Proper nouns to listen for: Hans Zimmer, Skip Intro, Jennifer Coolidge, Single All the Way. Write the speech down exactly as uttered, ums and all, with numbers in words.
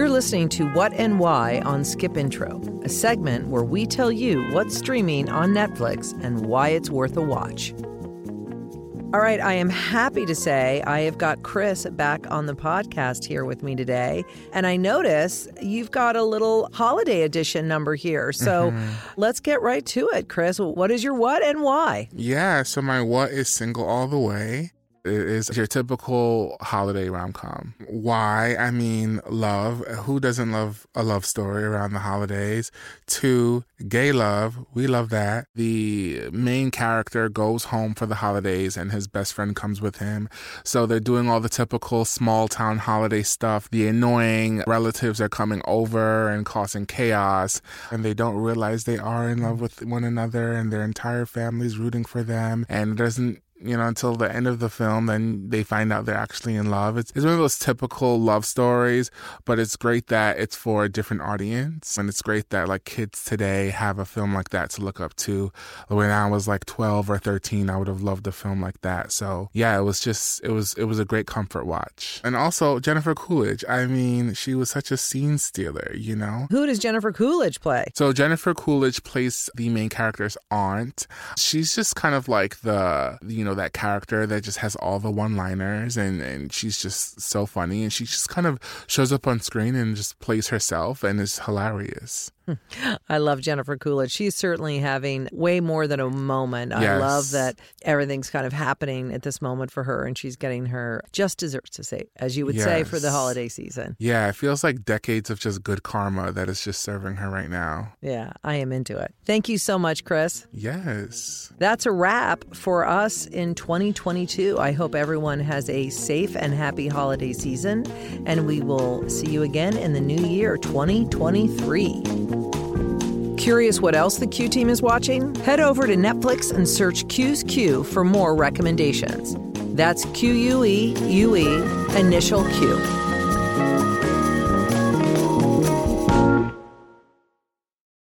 You're listening to What and Why on Skip Intro, a segment where we tell you what's streaming on Netflix and why it's worth a watch. All right, I am happy to say I have got Chris back on the podcast here with me today. And I notice you've got a little holiday edition number here. So mm-hmm. let's get right to it, Chris. What is your what and why? Yeah, so my what is Single All the Way. It is your typical holiday rom-com. Why? I mean, love. Who doesn't love a love story around the holidays? Two, gay love. We love that. The main character goes home for the holidays and his best friend comes with him. So they're doing all the typical small-town holiday stuff. The annoying relatives are coming over and causing chaos. And they don't realize they are in love with one another and their entire family's rooting for them. And it doesn't... you know, until the end of the film, then they find out they're actually in love. It's, it's one of those typical love stories, but it's great that it's for a different audience. And it's great that, like, kids today have a film like that to look up to. When I was, like, twelve or thirteen, I would have loved a film like that. So, yeah, it was just, it was, it was a great comfort watch. And also, Jennifer Coolidge. I mean, she was such a scene stealer, you know? Who does Jennifer Coolidge play? So, Jennifer Coolidge plays the main character's aunt. She's just kind of like the, you know, that character that just has all the one-liners and, and she's just so funny, and she just kind of shows up on screen and just plays herself and is hilarious. I love Jennifer Coolidge. She's certainly having way more than a moment. Yes. I love that everything's kind of happening at this moment for her, and she's getting her just desserts to say, as you would yes. say, for the holiday season. Yeah, it feels like decades of just good karma that is just serving her right now. Yeah, I am into it. Thank you so much, Chris. Yes. That's a wrap for us in twenty twenty-two. I hope everyone has a safe and happy holiday season, and we will see you again in the new year, twenty twenty-three. Curious what else the Q team is watching? Head over to Netflix and search Q's Q for more recommendations. That's Q U E U E, initial Q.